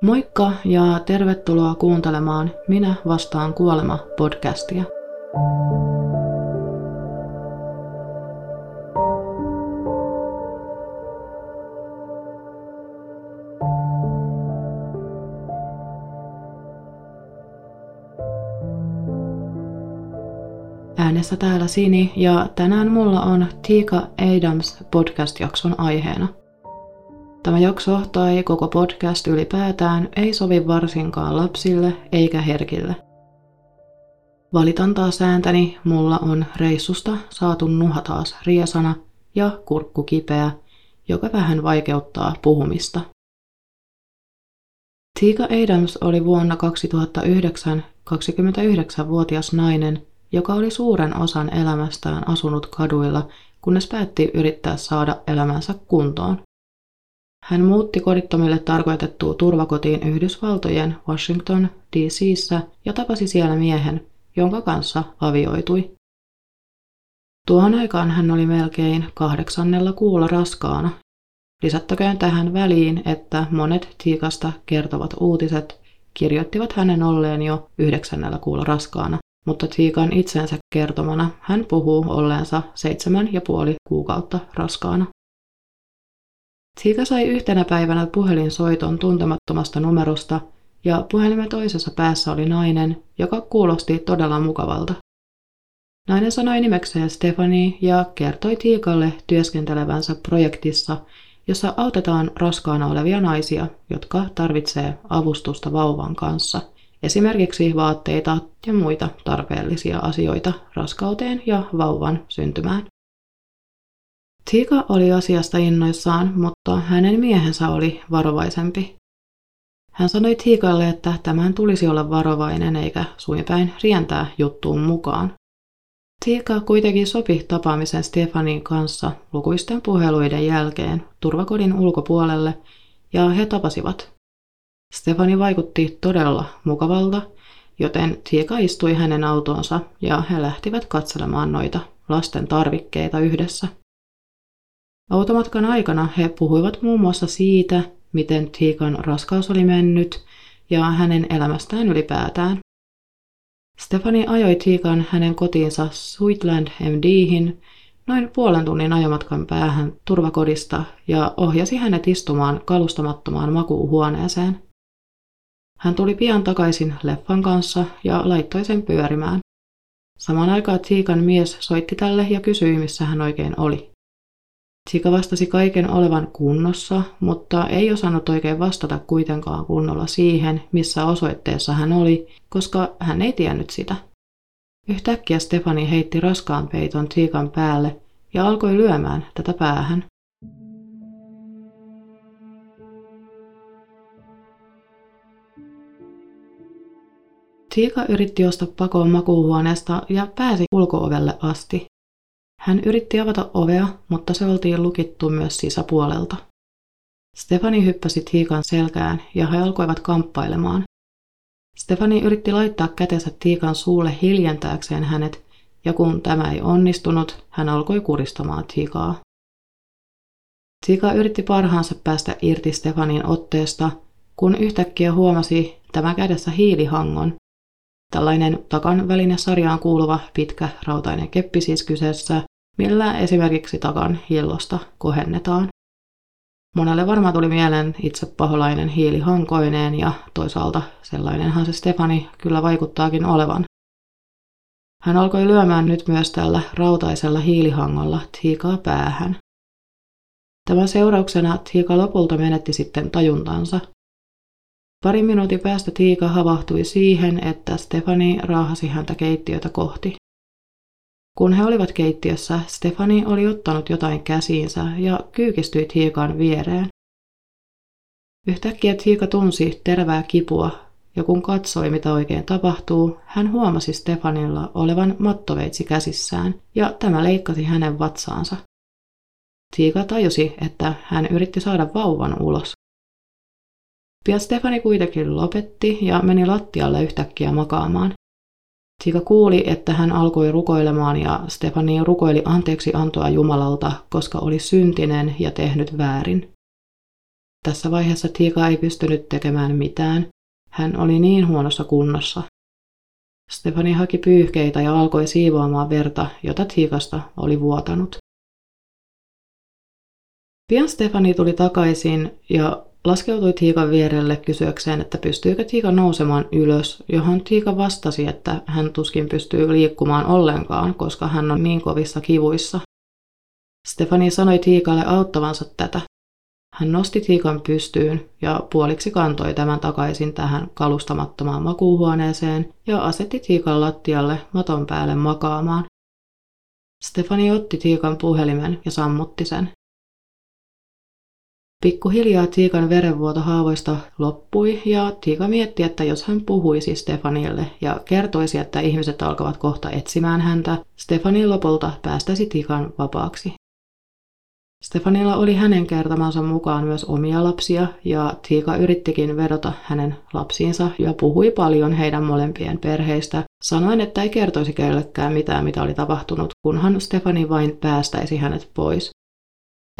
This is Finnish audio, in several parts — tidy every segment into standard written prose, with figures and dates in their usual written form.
Moikka ja tervetuloa kuuntelemaan Minä vastaan kuolema-podcastia. Äänessä täällä Sini ja tänään mulla on Teka Adams podcast-jakson aiheena. Tämä jakso tai koko podcast ylipäätään ei sovi varsinkaan lapsille eikä herkille. Valitan taas sääntäni, mulla on reissusta saatu nuha taas riesana ja kurkku kipeä, joka vähän vaikeuttaa puhumista. Teka Adams oli vuonna 2009 29-vuotias nainen, joka oli suuren osan elämästään asunut kaduilla, kunnes päätti yrittää saada elämänsä kuntoon. Hän muutti kodittomille tarkoitettuun turvakotiin Yhdysvaltojen Washington DC:ssä ja tapasi siellä miehen, jonka kanssa avioitui. Tuohon aikaan hän oli melkein 8. kuulla raskaana. Lisättäköön tähän väliin, että monet Tekasta kertovat uutiset kirjoittivat hänen olleen jo 9. kuulla raskaana, mutta Tekan itsensä kertomana hän puhuu olleensa 7,5 kuukautta raskaana. Teka sai yhtenä päivänä puhelinsoiton tuntemattomasta numerosta, ja puhelimen toisessa päässä oli nainen, joka kuulosti todella mukavalta. Nainen sanoi nimekseen Stephanie ja kertoi Tekalle työskentelevänsä projektissa, jossa autetaan raskaana olevia naisia, jotka tarvitsevat avustusta vauvan kanssa, esimerkiksi vaatteita ja muita tarpeellisia asioita raskauteen ja vauvan syntymään. Teka oli asiasta innoissaan, mutta hänen miehensä oli varovaisempi. Hän sanoi Tekalle, että tämän tulisi olla varovainen eikä suinpäin rientää juttuun mukaan. Teka kuitenkin sopi tapaamisen Stephanin kanssa lukuisten puheluiden jälkeen turvakodin ulkopuolelle ja he tapasivat. Stephanie vaikutti todella mukavalta, joten Teka istui hänen autoonsa ja he lähtivät katselemaan noita lasten tarvikkeita yhdessä. Automatkan aikana he puhuivat muun muassa siitä, miten Tekan raskaus oli mennyt ja hänen elämästään ylipäätään. Stephanie ajoi Tekan hänen kotiinsa Switzerland MD:hin noin puolen tunnin ajomatkan päähän turvakodista ja ohjasi hänet istumaan kalustamattomaan makuuhuoneeseen. Hän tuli pian takaisin leffan kanssa ja laittoi sen pyörimään. Samaan aikaan Tekan mies soitti tälle ja kysyi, missä hän oikein oli. Teka vastasi kaiken olevan kunnossa, mutta ei osannut oikein vastata kuitenkaan kunnolla siihen, missä osoitteessa hän oli, koska hän ei tiennyt sitä. Yhtäkkiä Stephanie heitti raskaan peiton Tekan päälle ja alkoi lyömään tätä päähän. Teka yritti juosta pakoon makuuhuoneesta ja pääsi ulko-ovelle asti. Hän yritti avata ovea, mutta se oltiin lukittu myös sisäpuolelta. Stephanie hyppäsi Tekan selkään ja he alkoivat kamppailemaan. Stephanie yritti laittaa kätensä Tekan suulle hiljentääkseen hänet, ja kun tämä ei onnistunut, hän alkoi kuristamaan Tekaa. Teka yritti parhaansa päästä irti Stephanin otteesta, kun yhtäkkiä huomasi tämän kädessä hiilihangon. Tällainen takan välinesarjaan kuuluva pitkä rautainen keppi siis kyseessä, millä esimerkiksi takan hillosta kohennetaan. Monelle varmaan tuli mieleen itse paholainen hiilihankoineen ja toisaalta sellainenhan se Stephanie kyllä vaikuttaakin olevan. Hän alkoi lyömään nyt myös tällä rautaisella hiilihangolla Tekaa päähän. Tämän seurauksena Teka lopulta menetti sitten tajuntansa. Parin minuutin päästä Teka havahtui siihen, että Stephanie raahasi häntä keittiötä kohti. Kun he olivat keittiössä, Stephanie oli ottanut jotain käsiinsä ja kyykistyi Tekan viereen. Yhtäkkiä Teka tunsi terävää kipua, ja kun katsoi mitä oikein tapahtuu, hän huomasi Stephanilla olevan mattoveitsi käsissään, ja tämä leikkasi hänen vatsaansa. Teka tajusi, että hän yritti saada vauvan ulos. Pian Stephanie kuitenkin lopetti ja meni lattialle yhtäkkiä makaamaan. Teka kuuli, että hän alkoi rukoilemaan ja Stephanie rukoili anteeksi antoa Jumalalta, koska oli syntinen ja tehnyt väärin. Tässä vaiheessa Teka ei pystynyt tekemään mitään. Hän oli niin huonossa kunnossa. Stephanie haki pyyhkeitä ja alkoi siivoamaan verta, jota Tekasta oli vuotanut. Pian Stephanie tuli takaisin ja laskeutui Tekan vierelle kysyäkseen, että pystyykö Teka nousemaan ylös, johon Teka vastasi, että hän tuskin pystyy liikkumaan ollenkaan, koska hän on niin kovissa kivuissa. Stephanie sanoi Tekalle auttavansa tätä. Hän nosti Tekan pystyyn ja puoliksi kantoi tämän takaisin tähän kalustamattomaan makuuhuoneeseen ja asetti Tekan lattialle maton päälle makaamaan. Stephanie otti Tekan puhelimen ja sammutti sen. Pikkuhiljaa Tekan verenvuoto haavoista loppui ja Teka mietti, että jos hän puhuisi Stephanielle ja kertoisi, että ihmiset alkavat kohta etsimään häntä, Stephanie lopulta päästäisi Tekan vapaaksi. Stephaniella oli hänen kertomansa mukaan myös omia lapsia ja Teka yrittikin vedota hänen lapsiinsa ja puhui paljon heidän molempien perheistä, sanoen, että ei kertoisi kellekään mitään, mitä oli tapahtunut, kunhan Stephanie vain päästäisi hänet pois.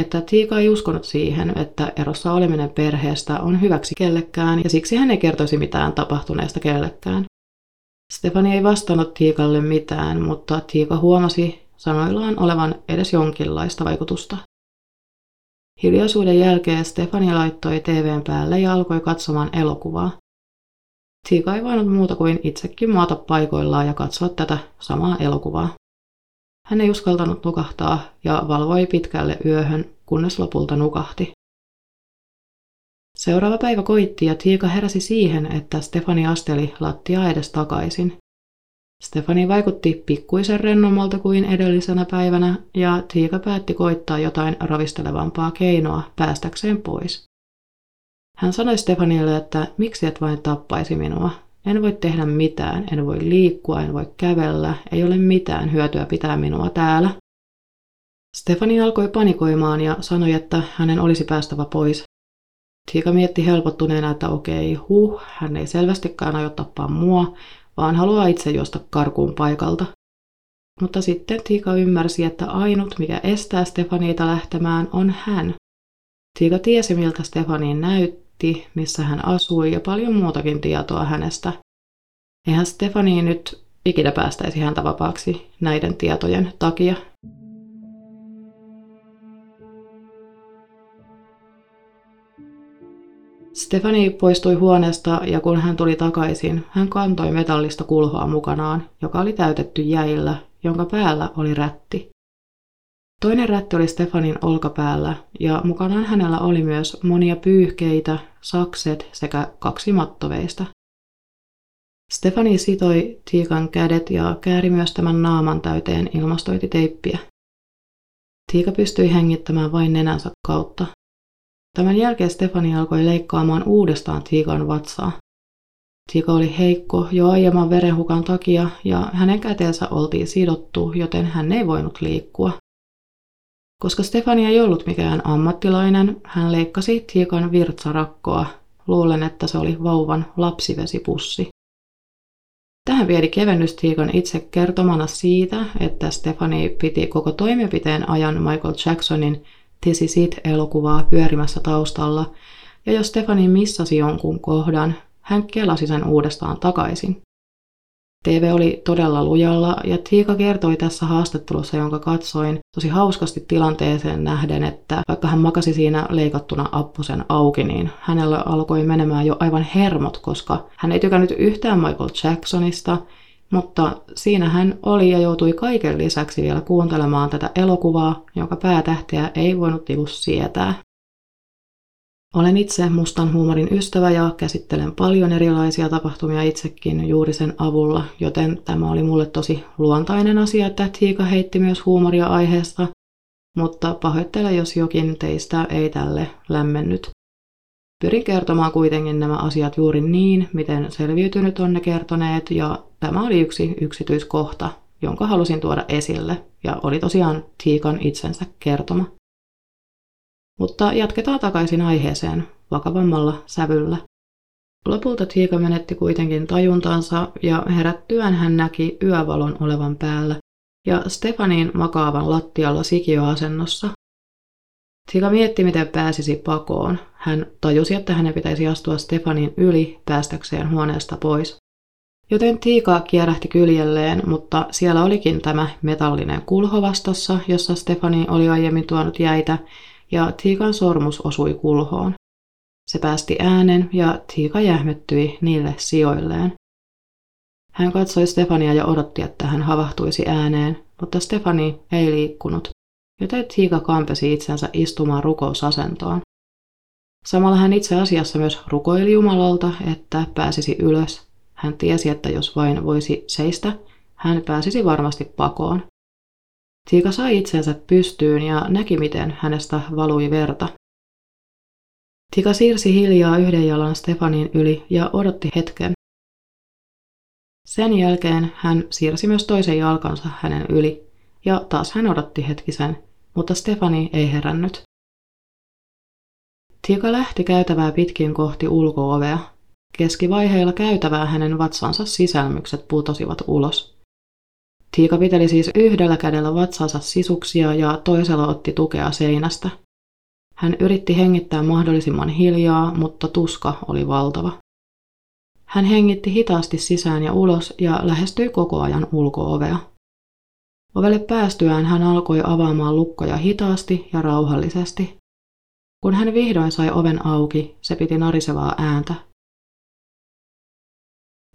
Että Teka ei uskonut siihen, että erossa oleminen perheestä on hyväksi kellekään ja siksi hän ei kertoisi mitään tapahtuneesta kellekään. Stephanie ei vastannut Tekalle mitään, mutta Teka huomasi sanoillaan olevan edes jonkinlaista vaikutusta. Hiljaisuuden jälkeen Stephanie laittoi TV:n päälle ja alkoi katsomaan elokuvaa. Teka ei voinut muuta kuin itsekin maata paikoillaan ja katsoa tätä samaa elokuvaa. Hän ei uskaltanut nukahtaa ja valvoi pitkälle yöhön, kunnes lopulta nukahti. Seuraava päivä koitti ja Teka heräsi siihen, että Stephanie asteli lattiaa edes takaisin. Stephanie vaikutti pikkuisen rennommalta kuin edellisenä päivänä ja Teka päätti koittaa jotain ravistelevampaa keinoa päästäkseen pois. Hän sanoi Stephanielle, että miksi et vain tappaisi minua. En voi tehdä mitään, en voi liikkua, en voi kävellä, ei ole mitään hyötyä pitää minua täällä. Stephanie alkoi panikoimaan ja sanoi, että hänen olisi päästävä pois. Teka mietti helpottuneena, että okei, hän ei selvästikään aio tappaa mua, vaan haluaa itse juosta karkuun paikalta. Mutta sitten Teka ymmärsi, että ainut mikä estää Stephanieta lähtemään on hän. Teka tiesi miltä Stephanie näytti, missä hän asui ja paljon muutakin tietoa hänestä. Eihän Stephanie nyt ikinä päästäisi häntä vapaaksi näiden tietojen takia. Stephanie poistui huoneesta ja kun hän tuli takaisin, hän kantoi metallista kulhoa mukanaan, joka oli täytetty jäillä, jonka päällä oli rätti. Toinen rätti oli Stephanin olkapäällä ja mukanaan hänellä oli myös monia pyyhkeitä, sakset sekä 2 mattoveistä. Stephanie sitoi Tekan kädet ja kääri myös tämän naaman täyteen ilmastointiteippiä. Teka pystyi hengittämään vain nenänsä kautta. Tämän jälkeen Stephanie alkoi leikkaamaan uudestaan Tekan vatsaa. Teka oli heikko jo aiemman verenhukan takia ja hänen käteensä oltiin sidottu, joten hän ei voinut liikkua. Koska Stephanie ei ollut mikään ammattilainen, hän leikkasi Tekan virtsarakkoa. Luulen, että se oli vauvan lapsivesipussi. Tähän pieni kevennys Tekan itse kertomana siitä, että Stephanie piti koko toimenpiteen ajan Michael Jacksonin This Is It-elokuvaa pyörimässä taustalla, ja jos Stephanie missasi jonkun kohdan, hän kelasi sen uudestaan takaisin. TV oli todella lujalla, ja Teka kertoi tässä haastattelussa, jonka katsoin, tosi hauskasti tilanteeseen nähden, että vaikka hän makasi siinä leikattuna apposen auki, niin hänellä alkoi menemään jo aivan hermot, koska hän ei tykännyt yhtään Michael Jacksonista, mutta siinä hän oli ja joutui kaiken lisäksi vielä kuuntelemaan tätä elokuvaa, jonka päätähteä ei voinut sietää. Olen itse mustan huumorin ystävä ja käsittelen paljon erilaisia tapahtumia itsekin juuri sen avulla, joten tämä oli mulle tosi luontainen asia, että Teka heitti myös huumoria aiheesta, mutta pahoittelen, jos jokin teistä ei tälle lämmennyt. Pyrin kertomaan kuitenkin nämä asiat juuri niin, miten selviytynyt on ne kertoneet, ja tämä oli yksi yksityiskohta, jonka halusin tuoda esille, ja oli tosiaan Tekan itsensä kertoma. Mutta jatketaan takaisin aiheeseen vakavammalla sävyllä. Lopulta Teka menetti kuitenkin tajuntansa, ja herättyään hän näki yövalon olevan päällä, ja Stephanin makaavan lattialla sikiöasennossa. Teka mietti, miten pääsisi pakoon. Hän tajusi, että hänen pitäisi astua Stephanin yli päästäkseen huoneesta pois. Joten Teka kierähti kyljelleen, mutta siellä olikin tämä metallinen kulho vastassa, jossa Stephanie oli aiemmin tuonut jäitä, ja Tekan sormus osui kulhoon. Se päästi äänen, ja Teka jähmettyi niille sijoilleen. Hän katsoi Stephania ja odotti, että hän havahtuisi ääneen, mutta Stephanie ei liikkunut, joten Teka kampesi itsensä istumaan rukousasentoon. Samalla hän itse asiassa myös rukoili Jumalalta, että pääsisi ylös. Hän tiesi, että jos vain voisi seistä, hän pääsisi varmasti pakoon. Teka sai itsensä pystyyn ja näki, miten hänestä valui verta. Teka siirsi hiljaa yhden jalan Stephanin yli ja odotti hetken. Sen jälkeen hän siirsi myös toisen jalkansa hänen yli, ja taas hän odotti hetkisen, mutta Stephanie ei herännyt. Teka lähti käytävää pitkin kohti ulko-ovea. Keskivaiheilla käytävää hänen vatsansa sisälmykset putosivat ulos. Teka piteli siis yhdellä kädellä vatsansa sisuksia ja toisella otti tukea seinästä. Hän yritti hengittää mahdollisimman hiljaa, mutta tuska oli valtava. Hän hengitti hitaasti sisään ja ulos ja lähestyi koko ajan ulko-ovea. Ovelle päästyään hän alkoi avaamaan lukkoja hitaasti ja rauhallisesti. Kun hän vihdoin sai oven auki, se piti narisevaa ääntä.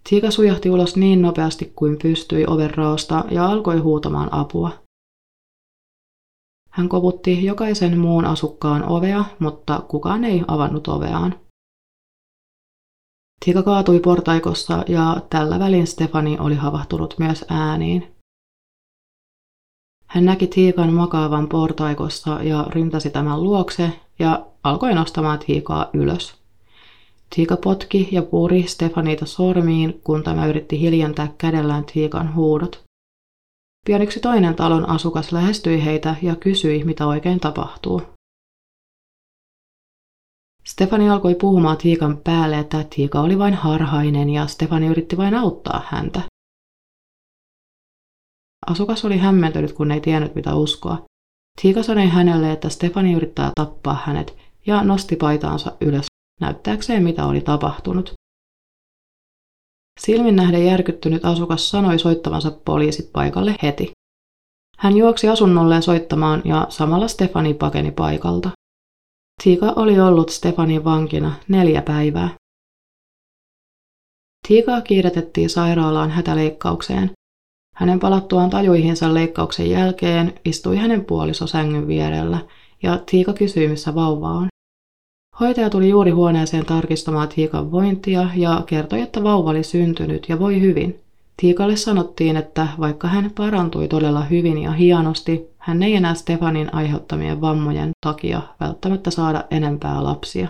Teka sujahti ulos niin nopeasti kuin pystyi oven raosta ja alkoi huutamaan apua. Hän koputti jokaisen muun asukkaan ovea, mutta kukaan ei avannut oveaan. Teka kaatui portaikossa ja tällä välin Stephanie oli havahtunut myös ääniin. Hän näki Tekan makaavan portaikossa ja ryntäsi tämän luokse ja alkoi nostamaan Tekaa ylös. Teka potki ja puuri Stephanieta sormiin, kun tämä yritti hiljentää kädellään Tekan huudot. Pian yksi toinen talon asukas lähestyi heitä ja kysyi, mitä oikein tapahtuu. Stephanie alkoi puhumaan Tekan päälle, että Teka oli vain harhainen ja Stephanie yritti vain auttaa häntä. Asukas oli hämmentynyt, kun ei tiennyt mitä uskoa. Teka sanoi hänelle, että Stephanie yrittää tappaa hänet ja nosti paitaansa ylös näyttääkseen, mitä oli tapahtunut. Silmin nähden järkyttynyt asukas sanoi soittavansa poliisit paikalle heti. Hän juoksi asunnolleen soittamaan ja samalla Stephanie pakeni paikalta. Teka oli ollut Stephanin vankina 4 päivää. Tekaa kiiretettiin sairaalaan hätäleikkaukseen. Hänen palattuaan tajuihinsa leikkauksen jälkeen istui hänen puoliso sängyn vierellä ja Teka kysyi, missä vauva on. Hoitaja tuli juuri huoneeseen tarkistamaan Tekan vointia ja kertoi, että vauva oli syntynyt ja voi hyvin. Tekalle sanottiin, että vaikka hän parantui todella hyvin ja hienosti, hän ei enää Stephanin aiheuttamien vammojen takia välttämättä saada enempää lapsia.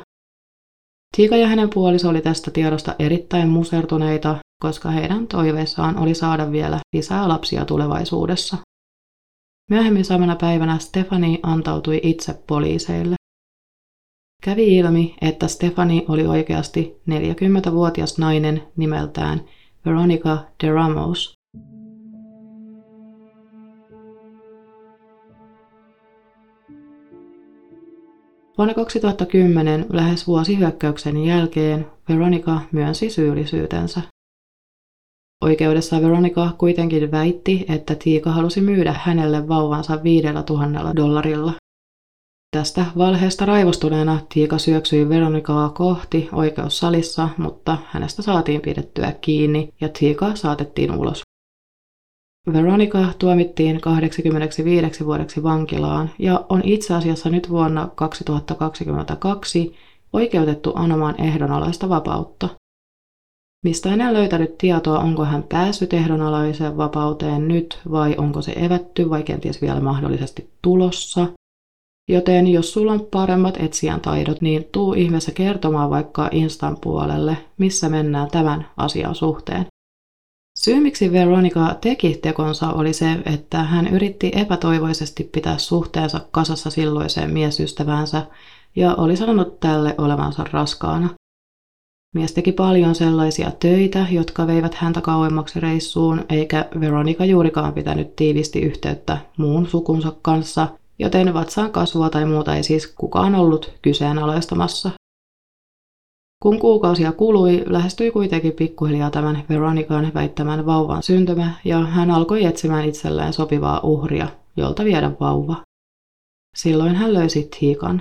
Teka ja hänen puoliso oli tästä tiedosta erittäin musertuneita, koska heidän toiveissaan oli saada vielä lisää lapsia tulevaisuudessa. Myöhemmin samana päivänä Stephanie antautui itse poliiseille. Kävi ilmi, että Stephanie oli oikeasti 40-vuotias nainen nimeltään Veronica De Ramos. Vuonna 2010 lähes vuosihyökkäyksen jälkeen Veronica myönsi syyllisyytensä. Oikeudessa Veronica kuitenkin väitti, että Teka halusi myydä hänelle vauvansa $5,000. Tästä valheesta raivostuneena Teka syöksyi Veronicaa kohti oikeussalissa, mutta hänestä saatiin pidettyä kiinni ja Teka saatettiin ulos. Veronica tuomittiin 85 vuodeksi vankilaan ja on itse asiassa nyt vuonna 2022 oikeutettu anomaan ehdonalaista vapautta. Mistä en löytänyt tietoa, onko hän päässyt ehdonalaiseen vapauteen nyt vai onko se evätty vai kenties vielä mahdollisesti tulossa. Joten jos sulla on paremmat etsijän taidot, niin tuu ihmeessä kertomaan vaikka Instan puolelle, missä mennään tämän asian suhteen. Syy, miksi Veronica teki tekonsa, oli se, että hän yritti epätoivoisesti pitää suhteensa kasassa silloiseen miesystäväänsä ja oli sanonut tälle olevansa raskaana. Mies teki paljon sellaisia töitä, jotka veivät häntä kauemmaksi reissuun, eikä Veronica juurikaan pitänyt tiivisti yhteyttä muun sukunsa kanssa, joten vatsaan kasvua tai muuta ei siis kukaan ollut kyseenalaistamassa. Kun kuukausia kului, lähestyi kuitenkin pikkuhiljaa tämän Veronican väittämän vauvan syntymä ja hän alkoi etsimään itselleen sopivaa uhria, jolta viedä vauva. Silloin hän löysi Tekan.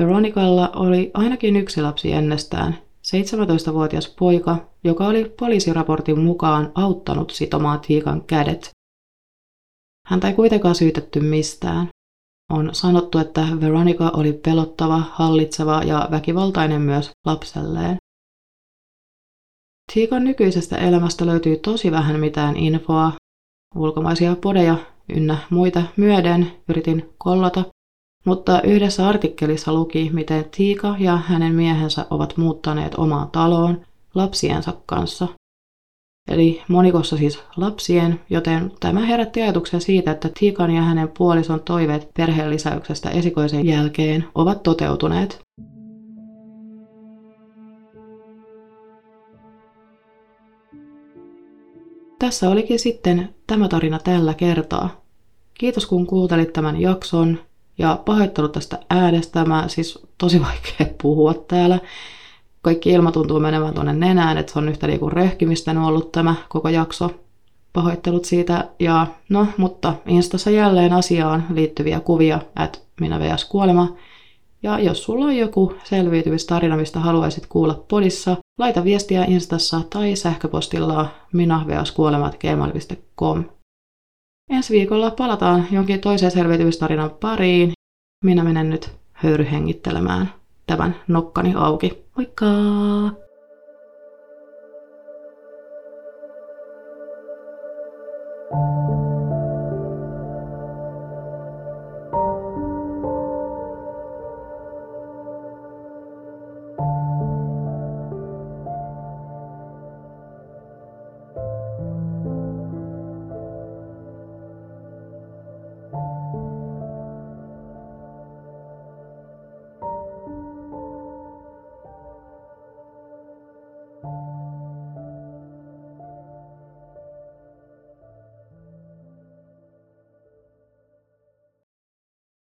Veronicalla oli ainakin yksi lapsi ennestään, 17-vuotias poika, joka oli poliisiraportin mukaan auttanut sitomaan Tekan kädet. Häntä ei kuitenkaan syytetty mistään. On sanottu, että Veronica oli pelottava, hallitseva ja väkivaltainen myös lapselleen. Tekan nykyisestä elämästä löytyy tosi vähän mitään infoa. Ulkomaisia podeja ynnä muita myöden yritin kollata, mutta yhdessä artikkelissa luki, miten Teka ja hänen miehensä ovat muuttaneet omaan taloon lapsiensa kanssa. Eli monikossa siis lapsien, joten tämä herätti ajatuksen siitä, että Tekan ja hänen puolison toiveet perheen lisäyksestä esikoisen jälkeen ovat toteutuneet. Tässä olikin sitten tämä tarina tällä kertaa. Kiitos kun kuuntelit tämän jakson ja pahoittelut tästä äänestä. Mä siis tosi vaikea puhua täällä. Kaikki ilma tuntuu menevän tuonne nenään, että se on yhtä liiku röhkimisten ollut tämä koko jakso. Pahoittelut siitä. Ja no, mutta Instassa jälleen asiaan liittyviä kuvia, @minävskuolema. Ja jos sulla on joku selviytymistarina, mistä haluaisit kuulla podissa, laita viestiä Instassa tai sähköpostilla minavskuolema@gmail.com. Ensi viikolla palataan jonkin toiseen selviytymistarinan pariin. Minä menen nyt höyryhengittelemään tämän nokkani auki. Moikka!